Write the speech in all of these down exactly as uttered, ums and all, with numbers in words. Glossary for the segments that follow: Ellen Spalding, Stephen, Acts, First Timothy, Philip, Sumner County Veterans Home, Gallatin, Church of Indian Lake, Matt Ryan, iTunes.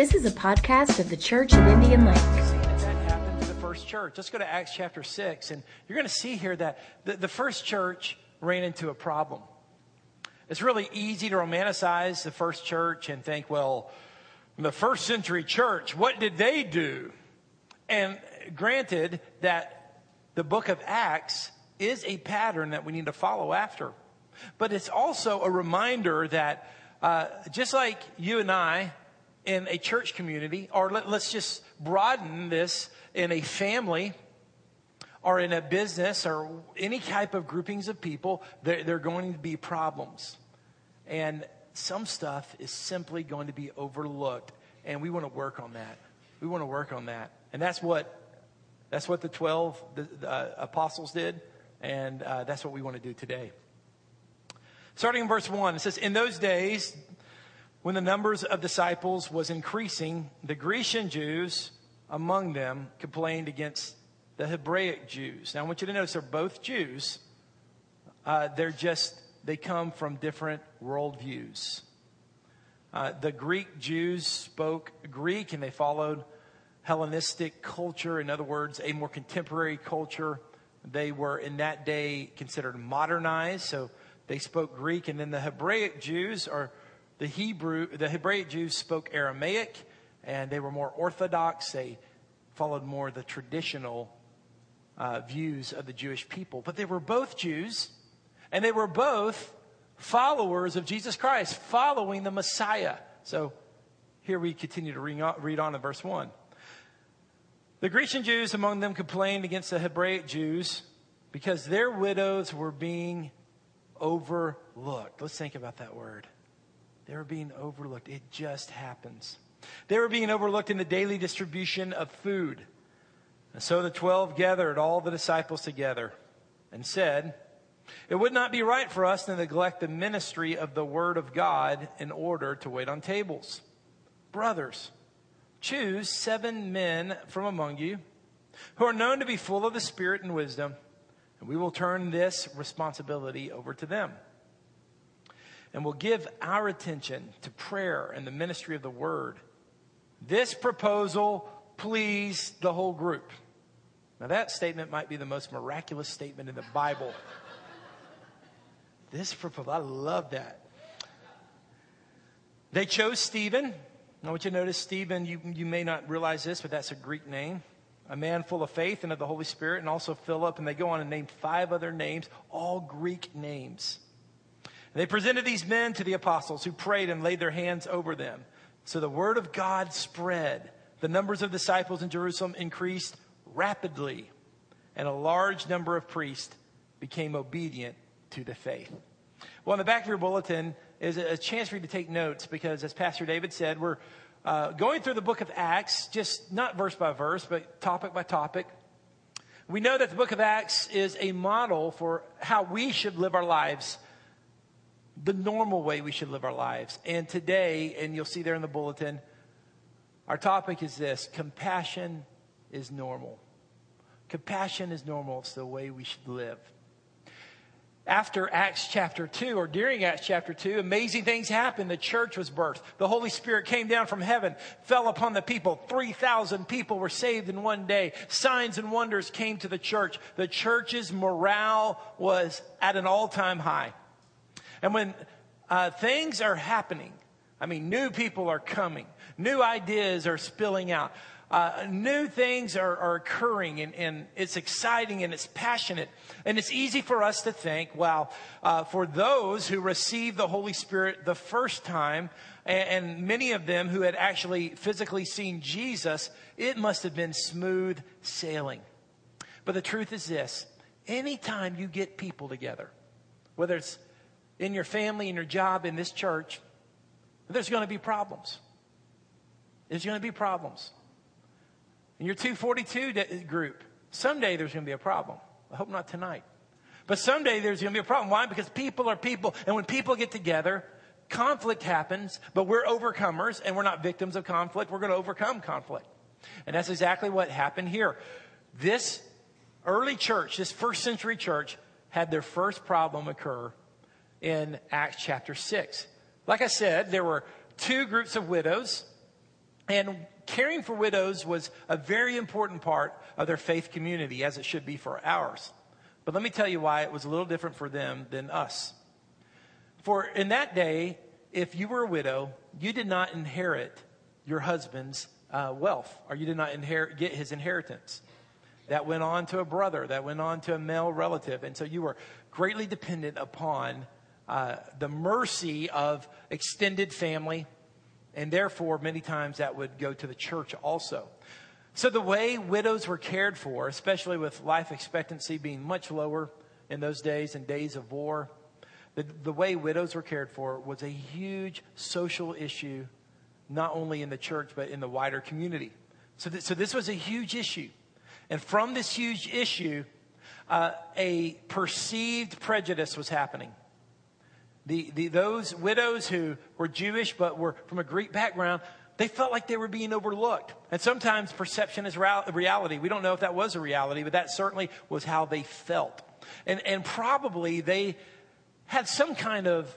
This is a podcast of the Church of Indian Lake. That happened to the first church. Let's go to Acts chapter six, and you're going to see here that the, the first church ran into a problem. It's really easy to romanticize the first church and think, well, the first century church, what did they do? And granted that the book of Acts is a pattern that we need to follow after. But it's also a reminder that uh, just like you and I, in a church community, or let, let's just broaden this in a family or in a business or any type of groupings of people, there, there are going to be problems. And some stuff is simply going to be overlooked. And we want to work on that. We want to work on that. And that's what that's what the twelve the, the, uh, apostles did. And uh, that's what we want to do today. Starting in verse one, it says, "In those days, when the numbers of disciples was increasing, the Grecian Jews among them complained against the Hebraic Jews." Now, I want you to notice they're both Jews. Uh, they're just, they come from different worldviews. Uh, the Greek Jews spoke Greek and they followed Hellenistic culture. In other words, a more contemporary culture. They were in that day considered modernized. So they spoke Greek. And then the Hebraic Jews are... The Hebrew, the Hebraic Jews spoke Aramaic, and they were more orthodox. They followed more the traditional uh, views of the Jewish people. But they were both Jews, and they were both followers of Jesus Christ, following the Messiah. So here we continue to read on, read on in verse one. "The Grecian Jews among them complained against the Hebraic Jews because their widows were being overlooked." Let's think about that word. They were being overlooked. It just happens. They were being overlooked in the daily distribution of food. "And so the twelve gathered all the disciples together and said, 'It would not be right for us to neglect the ministry of the word of God in order to wait on tables. Brothers, choose seven men from among you who are known to be full of the Spirit and wisdom, and we will turn this responsibility over to them. And we'll give our attention to prayer and the ministry of the word. This proposal pleased the whole group.'" Now that statement might be the most miraculous statement in the Bible. This proposal, I love that. "They chose Stephen." I want you to notice Stephen, you, you may not realize this, but that's a Greek name. "A man full of faith and of the Holy Spirit, and also Philip." And they go on and name five other names, all Greek names. "They presented these men to the apostles, who prayed and laid their hands over them. So the word of God spread. The numbers of disciples in Jerusalem increased rapidly, and a large number of priests became obedient to the faith." Well, in the back of your bulletin is a chance for you to take notes, because as Pastor David said, we're uh, going through the book of Acts, just not verse by verse, but topic by topic. We know that the book of Acts is a model for how we should live our lives, the normal way we should live our lives. And today, and you'll see there in the bulletin, our topic is this: compassion is normal. Compassion is normal. It's the way we should live. After Acts chapter two, or during Acts chapter two, amazing things happened. The church was birthed. The Holy Spirit came down from heaven, fell upon the people. three thousand people were saved in one day. Signs and wonders came to the church. The church's morale was at an all-time high. And when uh, things are happening, I mean, new people are coming. New ideas are spilling out. Uh, new things are, are occurring, and, and it's exciting and it's passionate. And it's easy for us to think, well, uh, for those who received the Holy Spirit the first time, and, and many of them who had actually physically seen Jesus, it must have been smooth sailing. But the truth is this: anytime you get people together, whether it's in your family, in your job, in this church, there's going to be problems. There's going to be problems. In your two forty-two group, someday there's going to be a problem. I hope not tonight. But someday there's going to be a problem. Why? Because people are people. And when people get together, conflict happens. But we're overcomers, and we're not victims of conflict. We're going to overcome conflict. And that's exactly what happened here. This early church, this first century church, had their first problem occur in Acts chapter six. Like I said, there were two groups of widows, And caring for widows was a very important part of their faith community, as it should be for ours. But let me tell you why it was a little different for them than us. For in that day, if you were a widow, you did not inherit your husband's uh, wealth, or you did not inherit get his inheritance. That went on to a brother. That went on to a male relative. And so you were greatly dependent upon uh, the mercy of extended family. And therefore, many times that would go to the church also. So the way widows were cared for, especially with life expectancy being much lower in those days and days of war, the, the way widows were cared for was a huge social issue, not only in the church, but in the wider community. So, th- so this was a huge issue. And from this huge issue, uh, a perceived prejudice was happening. The, the those widows who were Jewish but were from a Greek background, they felt like they were being overlooked. And sometimes perception is reality. We don't know if that was a reality, but that certainly was how they felt. And, and probably they had some kind of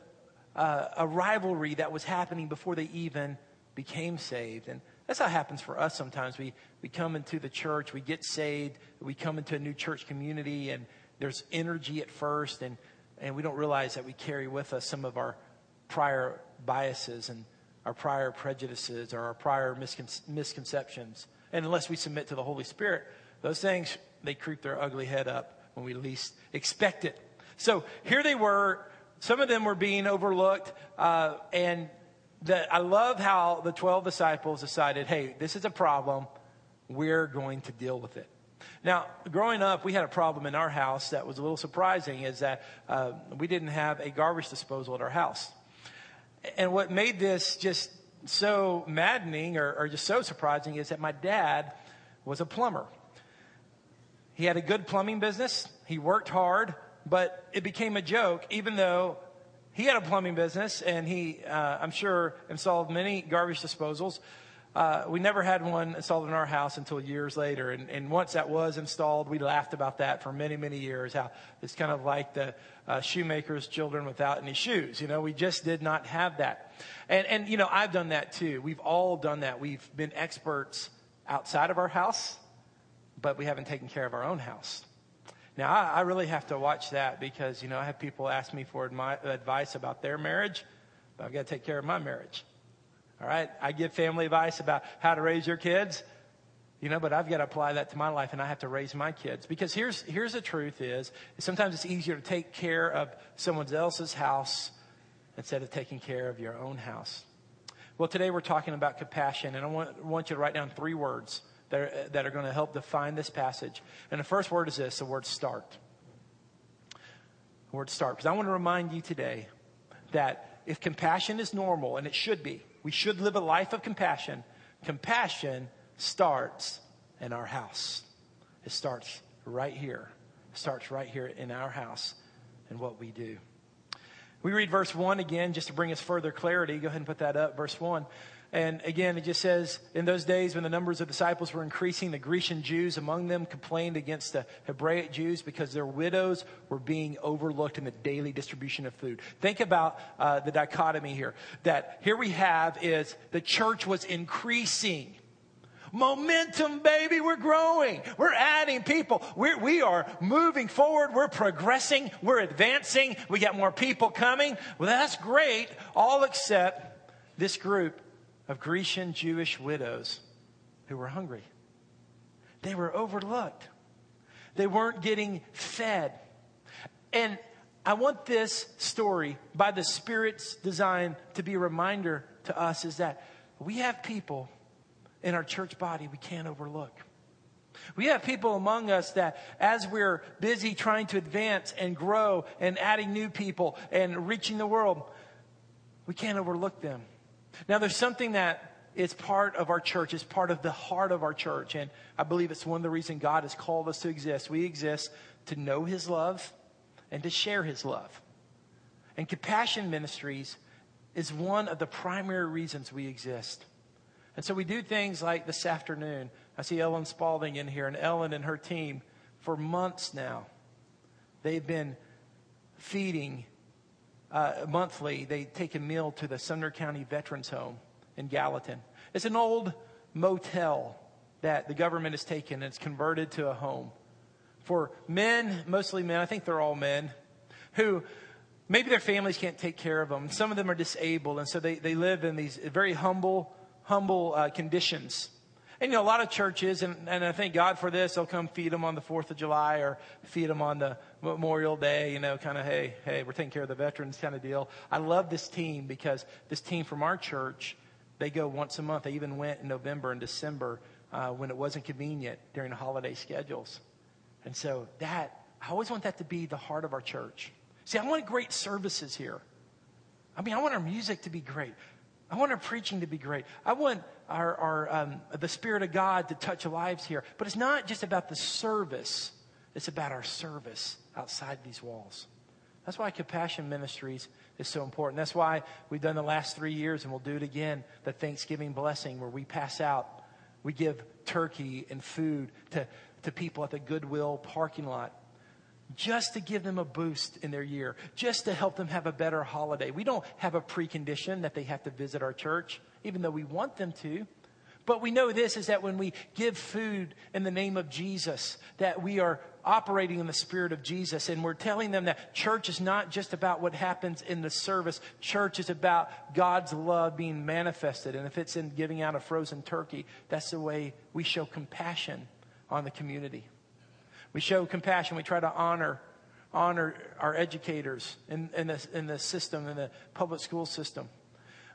uh, a rivalry that was happening before they even became saved. And that's how it happens for us sometimes. We we come into the church, we get saved, we come into a new church community, and there's energy at first, and, and we don't realize that we carry with us some of our prior biases and our prior prejudices or our prior miscon- misconceptions. And unless we submit to the Holy Spirit, those things, they creep their ugly head up when we least expect it. So here they were. Some of them were being overlooked, uh, and The, I love how the twelve disciples decided, hey, this is a problem. We're going to deal with it. Now, growing up, we had a problem in our house that was a little surprising, is that uh, we didn't have a garbage disposal at our house. And what made this just so maddening or, or just so surprising is that my dad was a plumber. He had a good plumbing business. He worked hard, but it became a joke, even though he had a plumbing business, and he, uh, I'm sure, installed many garbage disposals. Uh, we never had one installed in our house until years later. And, and once that was installed, we laughed about that for many, many years, how it's kind of like the uh, shoemaker's children without any shoes. You know, we just did not have that. And, and, you know, I've done that too. We've all done that. We've been experts outside of our house, but we haven't taken care of our own house. Now, I, I really have to watch that because, you know, I have people ask me for admi- advice about their marriage, but I've got to take care of my marriage. All right? I give family advice about how to raise your kids, you know, but I've got to apply that to my life, and I have to raise my kids. Because here's here's the truth is, sometimes it's easier to take care of someone else's house instead of taking care of your own house. Well, today we're talking about compassion, and I want, want you to write down three words that are, that are going to help define this passage. And the first word is this, the word start. The word start. Because I want to remind you today that if compassion is normal, and it should be, we should live a life of compassion. Compassion starts in our house. It starts right here. It starts right here in our house and what we do. We read verse one again just to bring us further clarity. Go ahead and put that up, verse one. And again, it just says, in those days when the numbers of disciples were increasing, the Grecian Jews among them complained against the Hebraic Jews because their widows were being overlooked in the daily distribution of food. Think about uh, the dichotomy here. That here we have is the church was increasing. Momentum, baby. We're growing. We're adding people. We're, we are moving forward. We're progressing. We're advancing. We got more people coming. Well, that's great. All except this group of Grecian Jewish widows who were hungry. They were overlooked. They weren't getting fed. And I want this story, by the Spirit's design, to be a reminder to us is that we have people in our church body we can't overlook. We have people among us that as we're busy trying to advance and grow and adding new people and reaching the world, we can't overlook them. Now, there's something that is part of our church, is part of the heart of our church. And I believe it's one of the reasons God has called us to exist. We exist to know His love and to share His love. And compassion ministries is one of the primary reasons we exist. And so we do things like this afternoon. I see Ellen Spalding in here, and Ellen and her team, for months now, they've been feeding Uh, monthly, they take a meal to the Sumner County Veterans Home in Gallatin. It's an old motel that the government has taken and it's converted to a home for men, mostly men. I think they're all men who maybe their families can't take care of them. Some of them are disabled. And so they, they live in these very humble, humble uh, conditions. And, you know, a lot of churches, and, and I thank God for this, they'll come feed them on the fourth of July or feed them on the Memorial Day, you know, kind of, hey, hey, we're taking care of the veterans kind of deal. I love this team because this team from our church, they go once a month. They even went in November and December uh, when it wasn't convenient during the holiday schedules. And so that, I always want that to be the heart of our church. See, I want great services here. I mean, I want our music to be great. I want our preaching to be great. I want our, our um, the Spirit of God to touch lives here. But it's not just about the service. It's about our service outside these walls. That's why Compassion Ministries is so important. That's why we've done the last three years, and we'll do it again, the Thanksgiving blessing where we pass out. We give turkey and food to, to people at the Goodwill parking lot, just to give them a boost in their year, just to help them have a better holiday. We don't have a precondition that they have to visit our church, even though we want them to. But we know this is that when we give food in the name of Jesus, that we are operating in the Spirit of Jesus. And we're telling them that church is not just about what happens in the service. Church is about God's love being manifested. And if it's in giving out a frozen turkey, that's the way we show compassion on the community. We show compassion. We try to honor honor our educators in, in, the, in the system, in the public school system.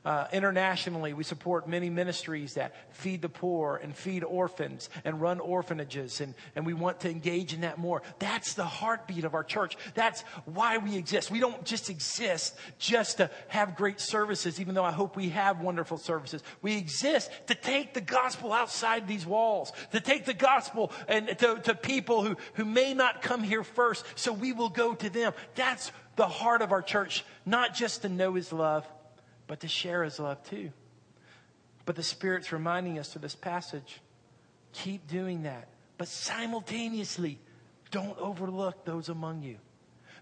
Uh, internationally, we support many ministries that feed the poor and feed orphans and run orphanages. And, and we want to engage in that more. That's the heartbeat of our church. That's why we exist. We don't just exist just to have great services, even though I hope we have wonderful services. We exist to take the gospel outside these walls, to take the gospel and to, to people who, who may not come here first, so we will go to them. That's the heart of our church, not just to know His love, but to share His love too. But the Spirit's reminding us through this passage, keep doing that. But simultaneously, don't overlook those among you.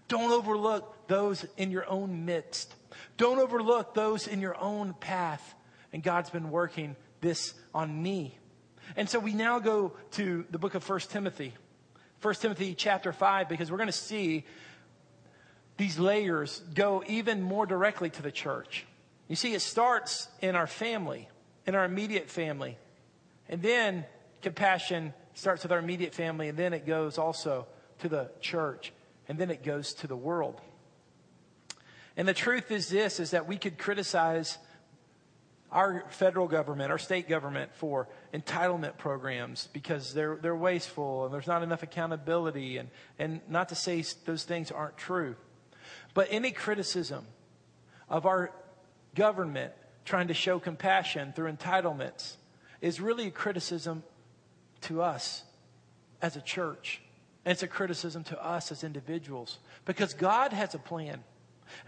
Don't overlook those in your own midst. Don't overlook those in your own path. And God's been working this on me. And so we now go to the book of First Timothy. First Timothy chapter five, because we're going to see these layers go even more directly to the church. You see, it starts in our family, in our immediate family. And then compassion starts with our immediate family. And then it goes also to the church. And then it goes to the world. And the truth is this, is that we could criticize our federal government, our state government for entitlement programs because they're they're wasteful and there's not enough accountability. And, and not to say those things aren't true. But any criticism of our government trying to show compassion through entitlements is really a criticism to us as a church. And it's a criticism to us as individuals, because God has a plan,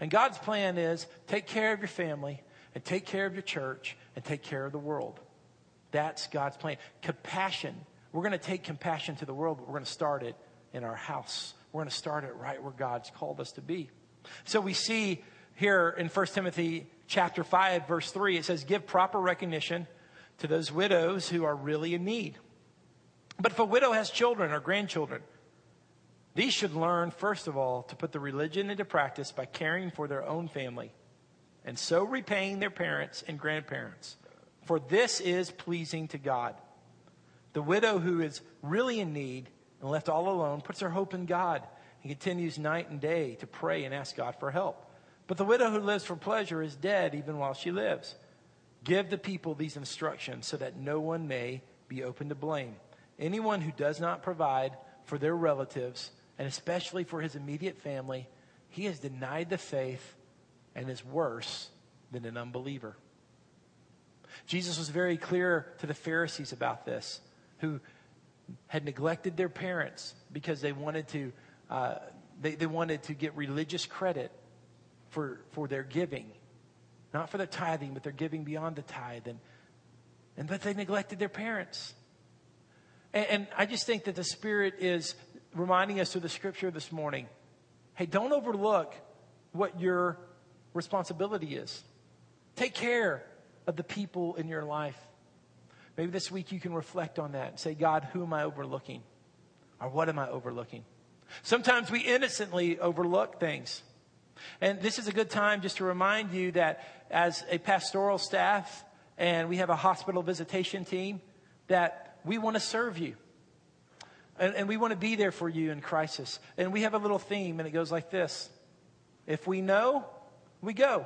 and God's plan is take care of your family and take care of your church and take care of the world. That's God's plan. Compassion. We're going to take compassion to the world, but we're going to start it in our house. We're going to start it right where God's called us to be. So we see here in First Timothy chapter five, verse three, it says, give proper recognition to those widows who are really in need. But if a widow has children or grandchildren, these should learn, first of all, to put the religion into practice by caring for their own family and so repaying their parents and grandparents. For this is pleasing to God. The widow who is really in need and left all alone puts her hope in God and continues night and day to pray and ask God for help. But the widow who lives for pleasure is dead even while she lives. Give the people these instructions so that no one may be open to blame. Anyone who does not provide for their relatives, and especially for his immediate family, he has denied the faith and is worse than an unbeliever. Jesus was very clear to the Pharisees about this, who had neglected their parents because they wanted to, uh, they, they wanted to get religious credit For, for their giving, not for their tithing, but their giving beyond the tithe. And, and but they neglected their parents. And, and I just think that the Spirit is reminding us through the scripture this morning. Hey, don't overlook what your responsibility is. Take care of the people in your life. Maybe this week you can reflect on that and say, God, who am I overlooking? Or what am I overlooking? Sometimes we innocently overlook things. And this is a good time just to remind you that as a pastoral staff, and we have a hospital visitation team, that we want to serve you. And, and we want to be there for you in crisis. And we have a little theme, and it goes like this. If we know, we go.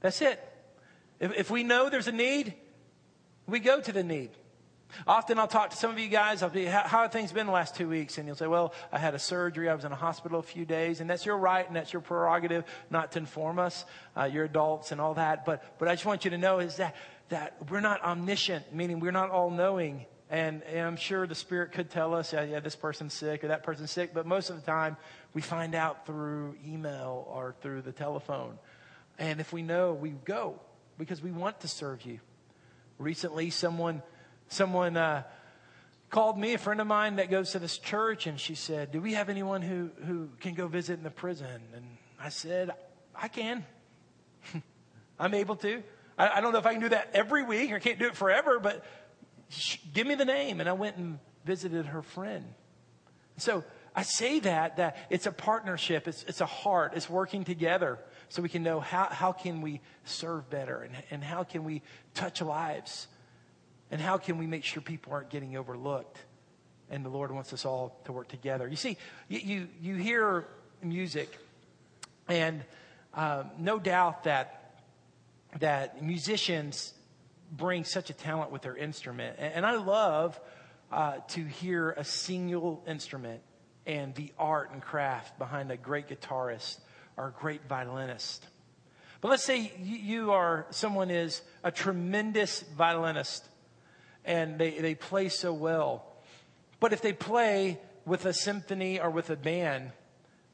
That's it. If, if we know there's a need, we go to the need. Often I'll talk to some of you guys. I'll be, how, how have things been the last two weeks? And you'll say, well, I had a surgery. I was in a hospital a few days. And that's your right and that's your prerogative not to inform us. Uh, you're adults and all that. But but I just want you to know is that, that we're not omniscient, meaning we're not all-knowing. And, and I'm sure the Spirit could tell us, yeah, yeah, this person's sick or that person's sick. But most of the time, we find out through email or through the telephone. And if we know, we go because we want to serve you. Recently, someone... Someone uh, called me, a friend of mine that goes to this church, and she said, do we have anyone who, who can go visit in the prison? And I said, I can. I'm able to. I, I don't know if I can do that every week or can't do it forever, but sh- give me the name. And I went and visited her friend. So I say that, that it's a partnership. It's, it's a heart. It's working together so we can know how, how can we serve better and, and how can we touch lives. And how can we make sure people aren't getting overlooked? And the Lord wants us all to work together. You see, you you hear music, and um, no doubt that that musicians bring such a talent with their instrument. And, and I love uh, to hear a single instrument and the art and craft behind a great guitarist or a great violinist. But let's say you, you are someone is a tremendous violinist. And they, they play so well. But if they play with a symphony or with a band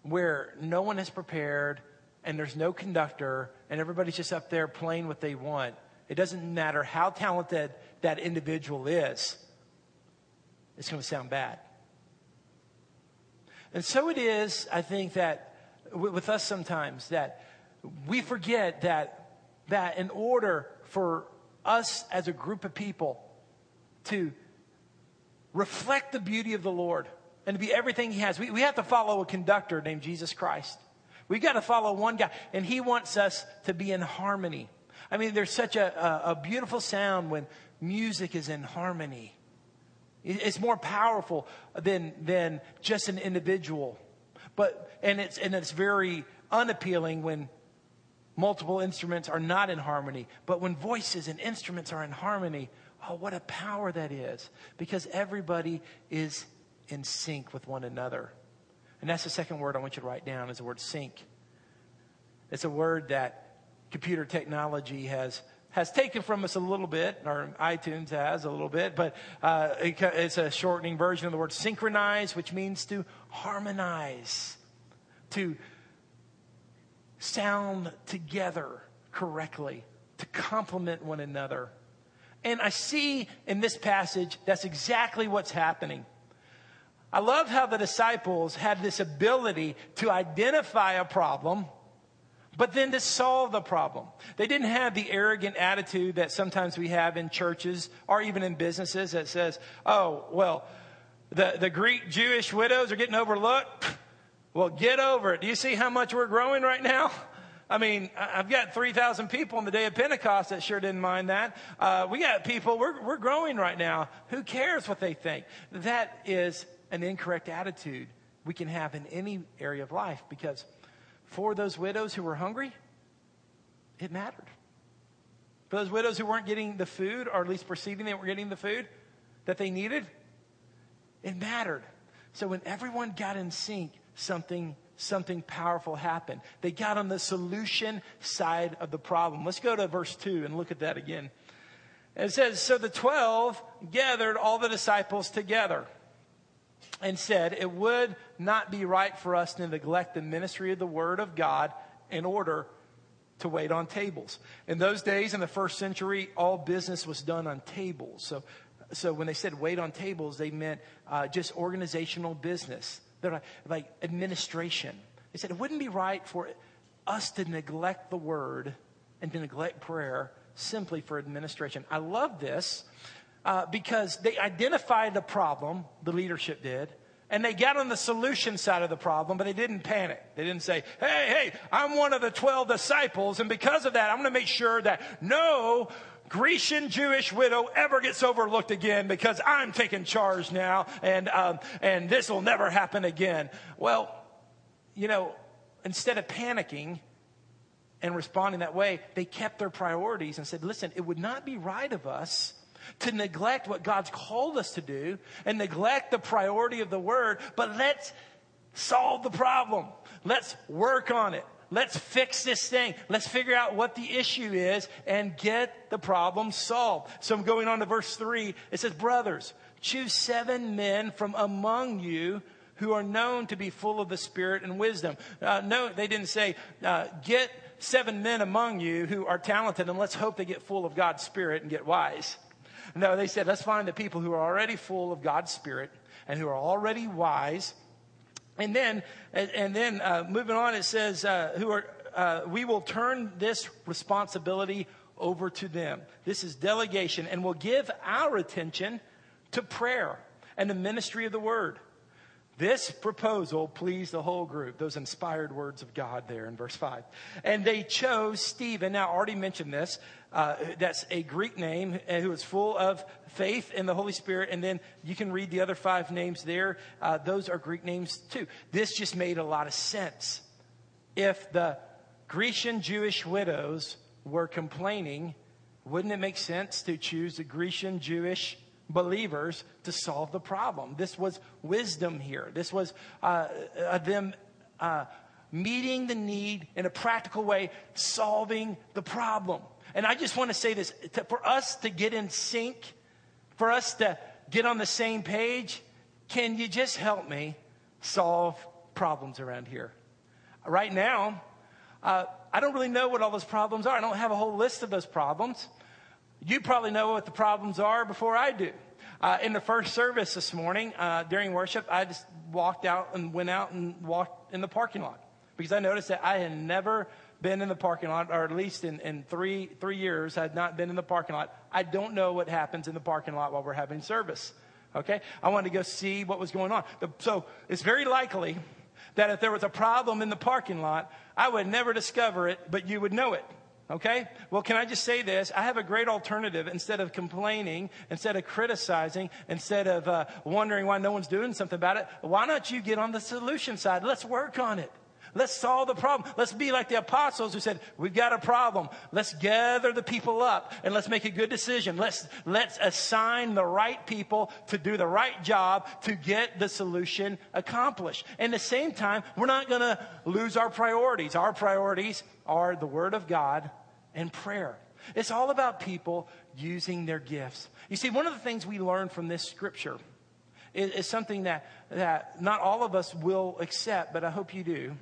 where no one is prepared and there's no conductor and everybody's just up there playing what they want, it doesn't matter how talented that individual is, it's going to sound bad. And so it is, I think, that with us sometimes that we forget that, that in order for us as a group of people to reflect the beauty of the Lord and to be everything he has. We, we have to follow a conductor named Jesus Christ. We've got to follow one guy. And he wants us to be in harmony. I mean, there's such a, a, a beautiful sound when music is in harmony. It's more powerful than than just an individual. But and it's and it's very unappealing when multiple instruments are not in harmony. But when voices and instruments are in harmony, oh, what a power that is. Because everybody is in sync with one another. And that's the second word I want you to write down is the word sync. It's a word that computer technology has has taken from us a little bit, or iTunes has a little bit, but uh, it, it's a shortening version of the word synchronize, which means to harmonize, to sound together correctly, to complement one another. And I see in this passage, that's exactly what's happening. I love how the disciples had this ability to identify a problem, but then to solve the problem. They didn't have the arrogant attitude that sometimes we have in churches or even in businesses that says, oh, well, the, the Greek Jewish widows are getting overlooked. Well, get over it. Do you see how much we're growing right now? I mean, I've got three thousand people on the day of Pentecost that sure didn't mind that. Uh, we got people, we're, we're growing right now. Who cares what they think? That is an incorrect attitude we can have in any area of life because for those widows who were hungry, it mattered. For those widows who weren't getting the food, or at least perceiving they weren't getting the food that they needed, it mattered. So when everyone got in sync, something Something powerful happened. They got on the solution side of the problem. Let's go to verse two and look at that again. It says, so the twelve gathered all the disciples together and said, it would not be right for us to neglect the ministry of the word of God in order to wait on tables. In those days, in the first century, all business was done on tables. So, so when they said wait on tables, they meant uh, just organizational business. They're like administration. They said it wouldn't be right for us to neglect the word and to neglect prayer simply for administration. I love this uh, because they identified the problem, the leadership did, and they got on the solution side of the problem, but they didn't panic. They didn't say, hey, hey, I'm one of the twelve disciples, and because of that, I'm going to make sure that no Grecian Jewish widow ever gets overlooked again because I'm taking charge now, and um, and this will never happen again. Well, you know, instead of panicking and responding that way, they kept their priorities and said, listen, it would not be right of us to neglect what God's called us to do and neglect the priority of the word, but let's solve the problem. Let's work on it. Let's fix this thing. Let's figure out what the issue is and get the problem solved. So I'm going on to verse three. It says, brothers, choose seven men from among you who are known to be full of the Spirit and wisdom. Uh, no, they didn't say, uh, get seven men among you who are talented and let's hope they get full of God's Spirit and get wise. No, they said, let's find the people who are already full of God's Spirit and who are already wise. And then, and then uh, moving on, it says, uh, "Who are uh, we will turn this responsibility over to them." This is delegation, and we'll give our attention to prayer and the ministry of the word. This proposal pleased the whole group. Those inspired words of God there in verse five. And they chose Stephen. Now, I already mentioned this. Uh, that's a Greek name who is full of faith in the Holy Spirit. And then you can read the other five names there. Uh, those are Greek names too. This just made a lot of sense. If the Grecian Jewish widows were complaining, wouldn't it make sense to choose the Grecian Jewish believers to solve the problem? This was wisdom here. This was uh, uh, them uh, meeting the need in a practical way, solving the problem. And I just want to say this, to, for us to get in sync, for us to get on the same page, can you just help me solve problems around here? Right now, uh, I don't really know what all those problems are. I don't have a whole list of those problems. You probably know what the problems are before I do. Uh, in the first service this morning, uh, during worship, I just walked out and went out and walked in the parking lot because I noticed that I had never been in the parking lot, or at least in, in three three years, I had not been in the parking lot. I don't know what happens in the parking lot while we're having service, okay? I wanted to go see what was going on. The, so it's very likely that if there was a problem in the parking lot, I would never discover it, but you would know it. Okay? Well, can I just say this? I have a great alternative. Instead of complaining, instead of criticizing, instead of uh, wondering why no one's doing something about it, why don't you get on the solution side? Let's work on it. Let's solve the problem. Let's be like the apostles who said, we've got a problem. Let's gather the people up and let's make a good decision. Let's, let's assign the right people to do the right job to get the solution accomplished. And at the same time, we're not going to lose our priorities. Our priorities are the Word of God and prayer. It's all about people using their gifts. You see, one of the things we learn from this scripture is, is something that, that not all of us will accept, but I hope you do,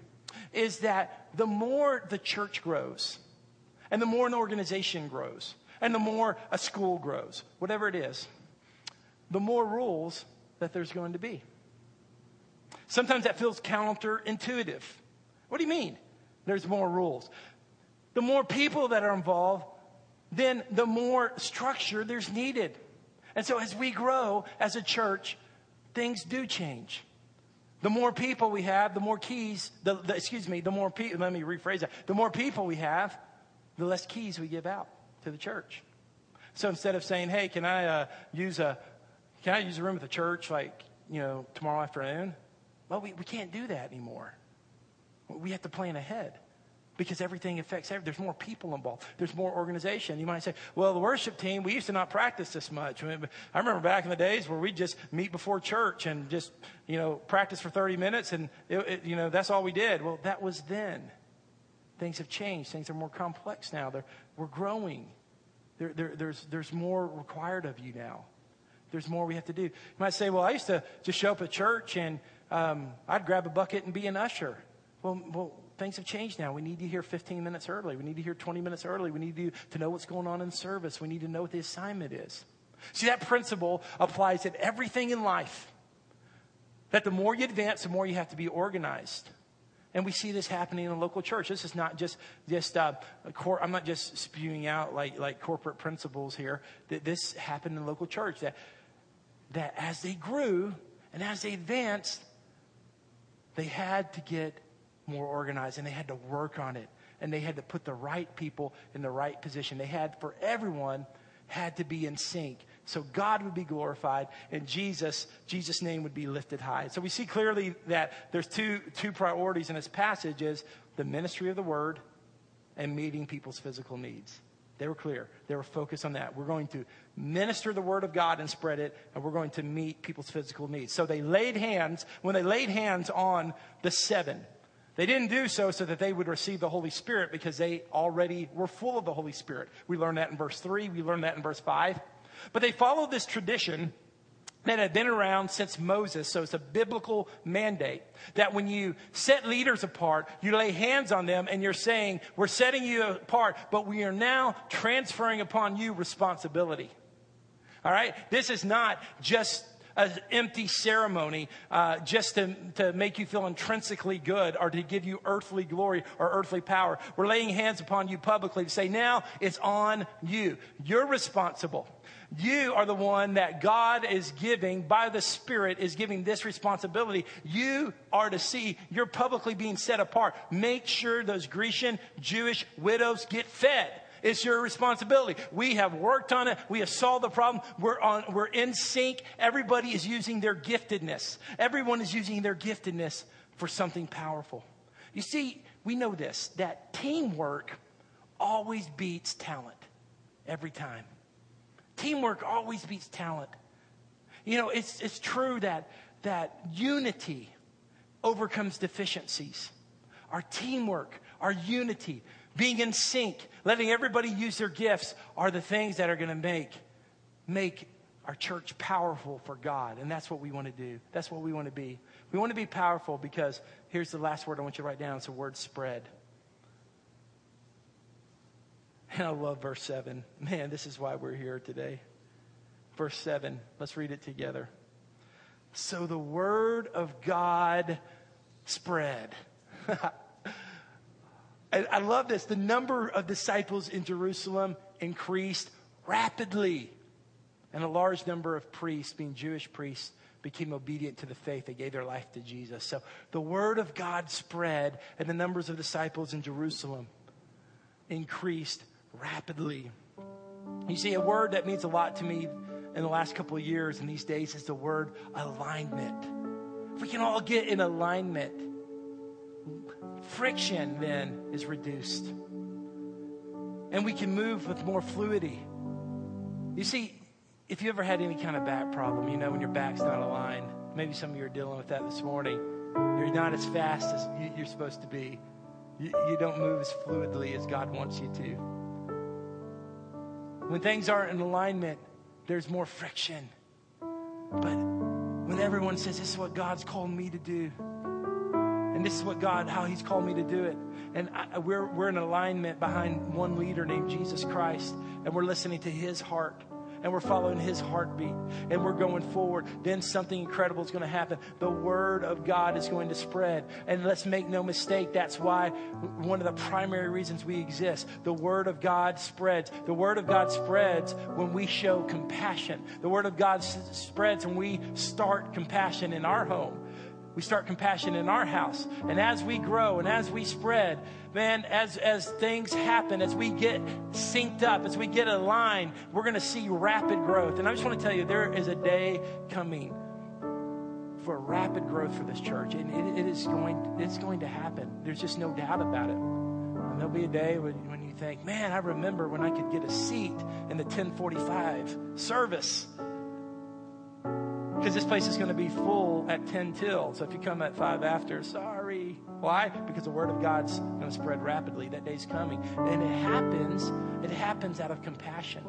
is that the more the church grows, and the more an organization grows, and the more a school grows, whatever it is, the more rules that there's going to be. Sometimes that feels counterintuitive. What do you mean there's more rules? The more people that are involved, then the more structure there's needed. And so as we grow as a church, things do change. The more people we have, the more keys, the, the, excuse me, the more people, let me rephrase that. The more people we have, the less keys we give out to the church. So instead of saying, hey, can I uh, use a, can I use a room at the church like, you know, tomorrow afternoon? Well, we, we can't do that anymore. We have to plan ahead because everything affects everything. There's more people involved. There's more organization. You might say, well, the worship team, we used to not practice this much. I remember back in the days where we just meet before church and just, you know, practice for thirty minutes, and, it, it, you know, that's all we did. Well, that was then. Things have changed. Things are more complex now. They're, we're growing. There, there, there's, there's more required of you now. There's more we have to do. You might say, well, I used to just show up at church, and um, I'd grab a bucket and be an usher. Well, well, things have changed now. We need to hear fifteen minutes early. We need to hear twenty minutes early. We need to, to know what's going on in service. We need to know what the assignment is. See, that principle applies to everything in life. That the more you advance, the more you have to be organized. And we see this happening in the local church. This is not just just uh, cor- I'm not just spewing out like like corporate principles here. That this happened in the local church. That that as they grew and as they advanced, they had to get more organized and they had to work on it. And they had to put the right people in the right position. They had, for everyone, had to be in sync. So God would be glorified and Jesus, Jesus' name would be lifted high. So we see clearly that there's two, two priorities in this passage is the ministry of the word and meeting people's physical needs. They were clear. They were focused on that. We're going to minister the word of God and spread it, and we're going to meet people's physical needs. So they laid hands, when they laid hands on the seven, they didn't do so so that they would receive the Holy Spirit because they already were full of the Holy Spirit. We learned that in verse three. We learned that in verse five. But they followed this tradition that had been around since Moses. So it's a biblical mandate that when you set leaders apart, you lay hands on them and you're saying, we're setting you apart, but we are now transferring upon you responsibility. All right. This is not just an empty ceremony uh, just to, to make you feel intrinsically good or to give you earthly glory or earthly power. We're laying hands upon you publicly to say, now it's on you. You're responsible. You are the one that God is giving, by the Spirit, is giving this responsibility. You are to see, you're publicly being set apart. Make sure those Grecian Jewish widows get fed. It's your responsibility. We have worked on it. We have solved the problem. We're on, we're in sync. Everybody is using their giftedness. Everyone is using their giftedness for something powerful. You see, we know this, that teamwork always beats talent every time. Teamwork always beats talent. You know, it's it's true that that unity overcomes deficiencies. Our teamwork, our unity, being in sync, letting everybody use their gifts are the things that are going to make, make our church powerful for God. And that's what we want to do. That's what we want to be. We want to be powerful because here's the last word I want you to write down. It's the word spread. And I love verse seven. Man, this is why we're here today. Verse seven. Let's read it together. So the word of God spread. I love this. The number of disciples in Jerusalem increased rapidly. And a large number of priests, being Jewish priests, became obedient to the faith. They gave their life to Jesus. So the word of God spread, and the numbers of disciples in Jerusalem increased rapidly. You see, a word that means a lot to me in the last couple of years and these days is the word alignment. If we can all get in alignment, friction then is reduced. And we can move with more fluidity. You see, if you ever had any kind of back problem, you know, when your back's not aligned, maybe some of you are dealing with that this morning. You're not as fast as you're supposed to be. You, you don't move as fluidly as God wants you to. When things aren't in alignment, there's more friction. But when everyone says, this is what God's called me to do, and this is what God, how he's called me to do it. And I, we're we're in alignment behind one leader named Jesus Christ. And we're listening to his heart. And we're following his heartbeat. And we're going forward. Then something incredible is going to happen. The word of God is going to spread. And let's make no mistake. That's why one of the primary reasons we exist. The word of God spreads. The word of God spreads when we show compassion. The word of God s- spreads when we start compassion in our home. We start compassion in our house. And as we grow and as we spread, man, as, as things happen, as we get synced up, as we get aligned, we're going to see rapid growth. And I just want to tell you, there is a day coming for rapid growth for this church. And it, it is going, it's going to happen. There's just no doubt about it. And there'll be a day when, when you think, man, I remember when I could get a seat in the ten forty-five service. Because this place is going to be full at ten till. So if you come at five after, sorry. Why? Because the word of God's going to spread rapidly. That day's coming. And it happens. It happens out of compassion.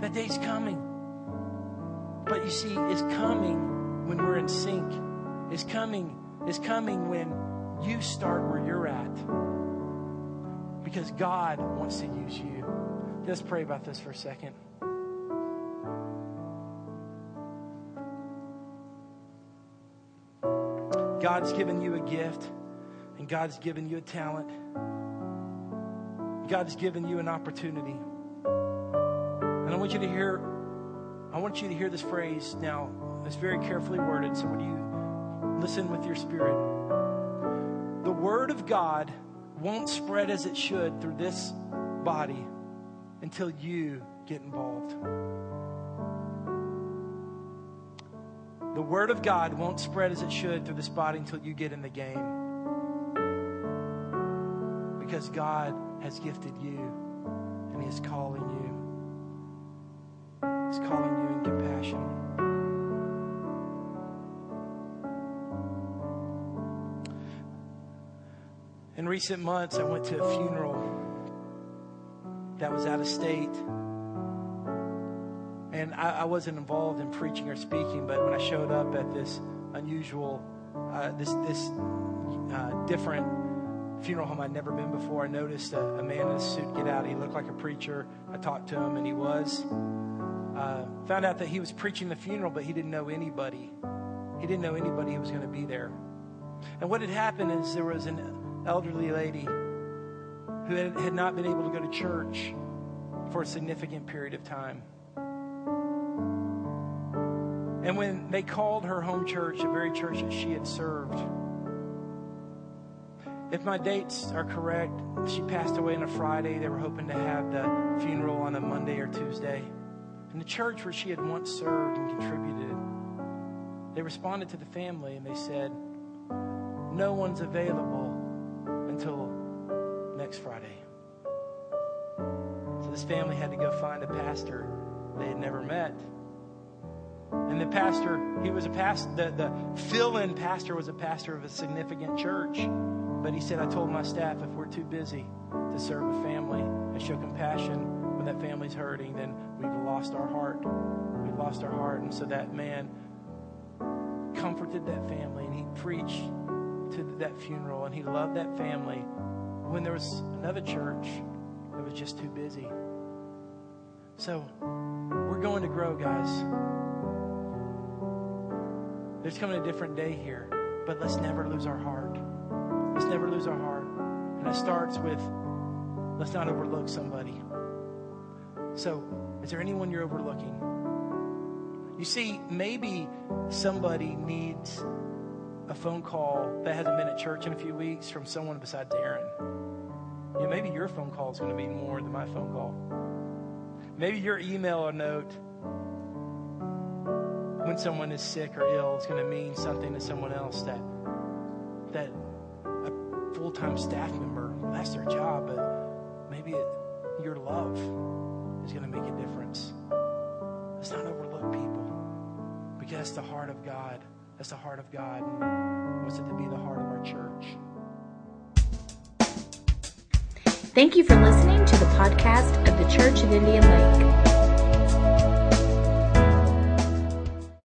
That day's coming. But you see, it's coming when we're in sync. It's coming. It's coming when you start where you're at. Because God wants to use you. Let's pray about this for a second. God's given you a gift, and God's given you a talent. God's given you an opportunity. And I want you to hear, I want you to hear this phrase now. It's very carefully worded, so would you listen with your spirit? The word of God won't spread as it should through this body until you get involved. The word of God won't spread as it should through this body until you get in the game. Because God has gifted you and He is calling you. He's calling you in compassion. In recent months, I went to a funeral that was out of state. And I, I wasn't involved in preaching or speaking, but when I showed up at this unusual, uh, this this uh, different funeral home I'd never been before, I noticed a, a man in a suit get out. He looked like a preacher. I talked to him, and he was. Uh, found out that he was preaching the funeral, but he didn't know anybody. He didn't know anybody who was going to be there. And what had happened is there was an elderly lady who had, had not been able to go to church for a significant period of time. And when they called her home church, the very church that she had served, if my dates are correct, she passed away on a Friday. They were hoping to have the funeral on a Monday or Tuesday. And the church where she had once served and contributed, they responded to the family and they said, "No one's available until next Friday." So this family had to go find a pastor they had never met. And the pastor, he was a pastor, the, the fill-in pastor was a pastor of a significant church. But he said, "I told my staff, if we're too busy to serve a family and show compassion when that family's hurting, then we've lost our heart. We've lost our heart." And so that man comforted that family, and he preached to that funeral, and he loved that family. When there was another church that was just too busy. So we're going to grow, guys. There's coming a different day here, but let's never lose our heart. Let's never lose our heart. And it starts with, let's not overlook somebody. So, is there anyone you're overlooking? You see, maybe somebody needs a phone call that hasn't been at church in a few weeks from someone besides Aaron. Yeah, maybe your phone call is going to be more than my phone call. Maybe your email or note when someone is sick or ill, it's going to mean something to someone else that that a full-time staff member, that's their job, but maybe it, your love is going to make a difference. Let's not overlook people, because that's the heart of God. That's the heart of God. And wants it to be the heart of our church. Thank you for listening to the podcast of the Church of Indian Lake.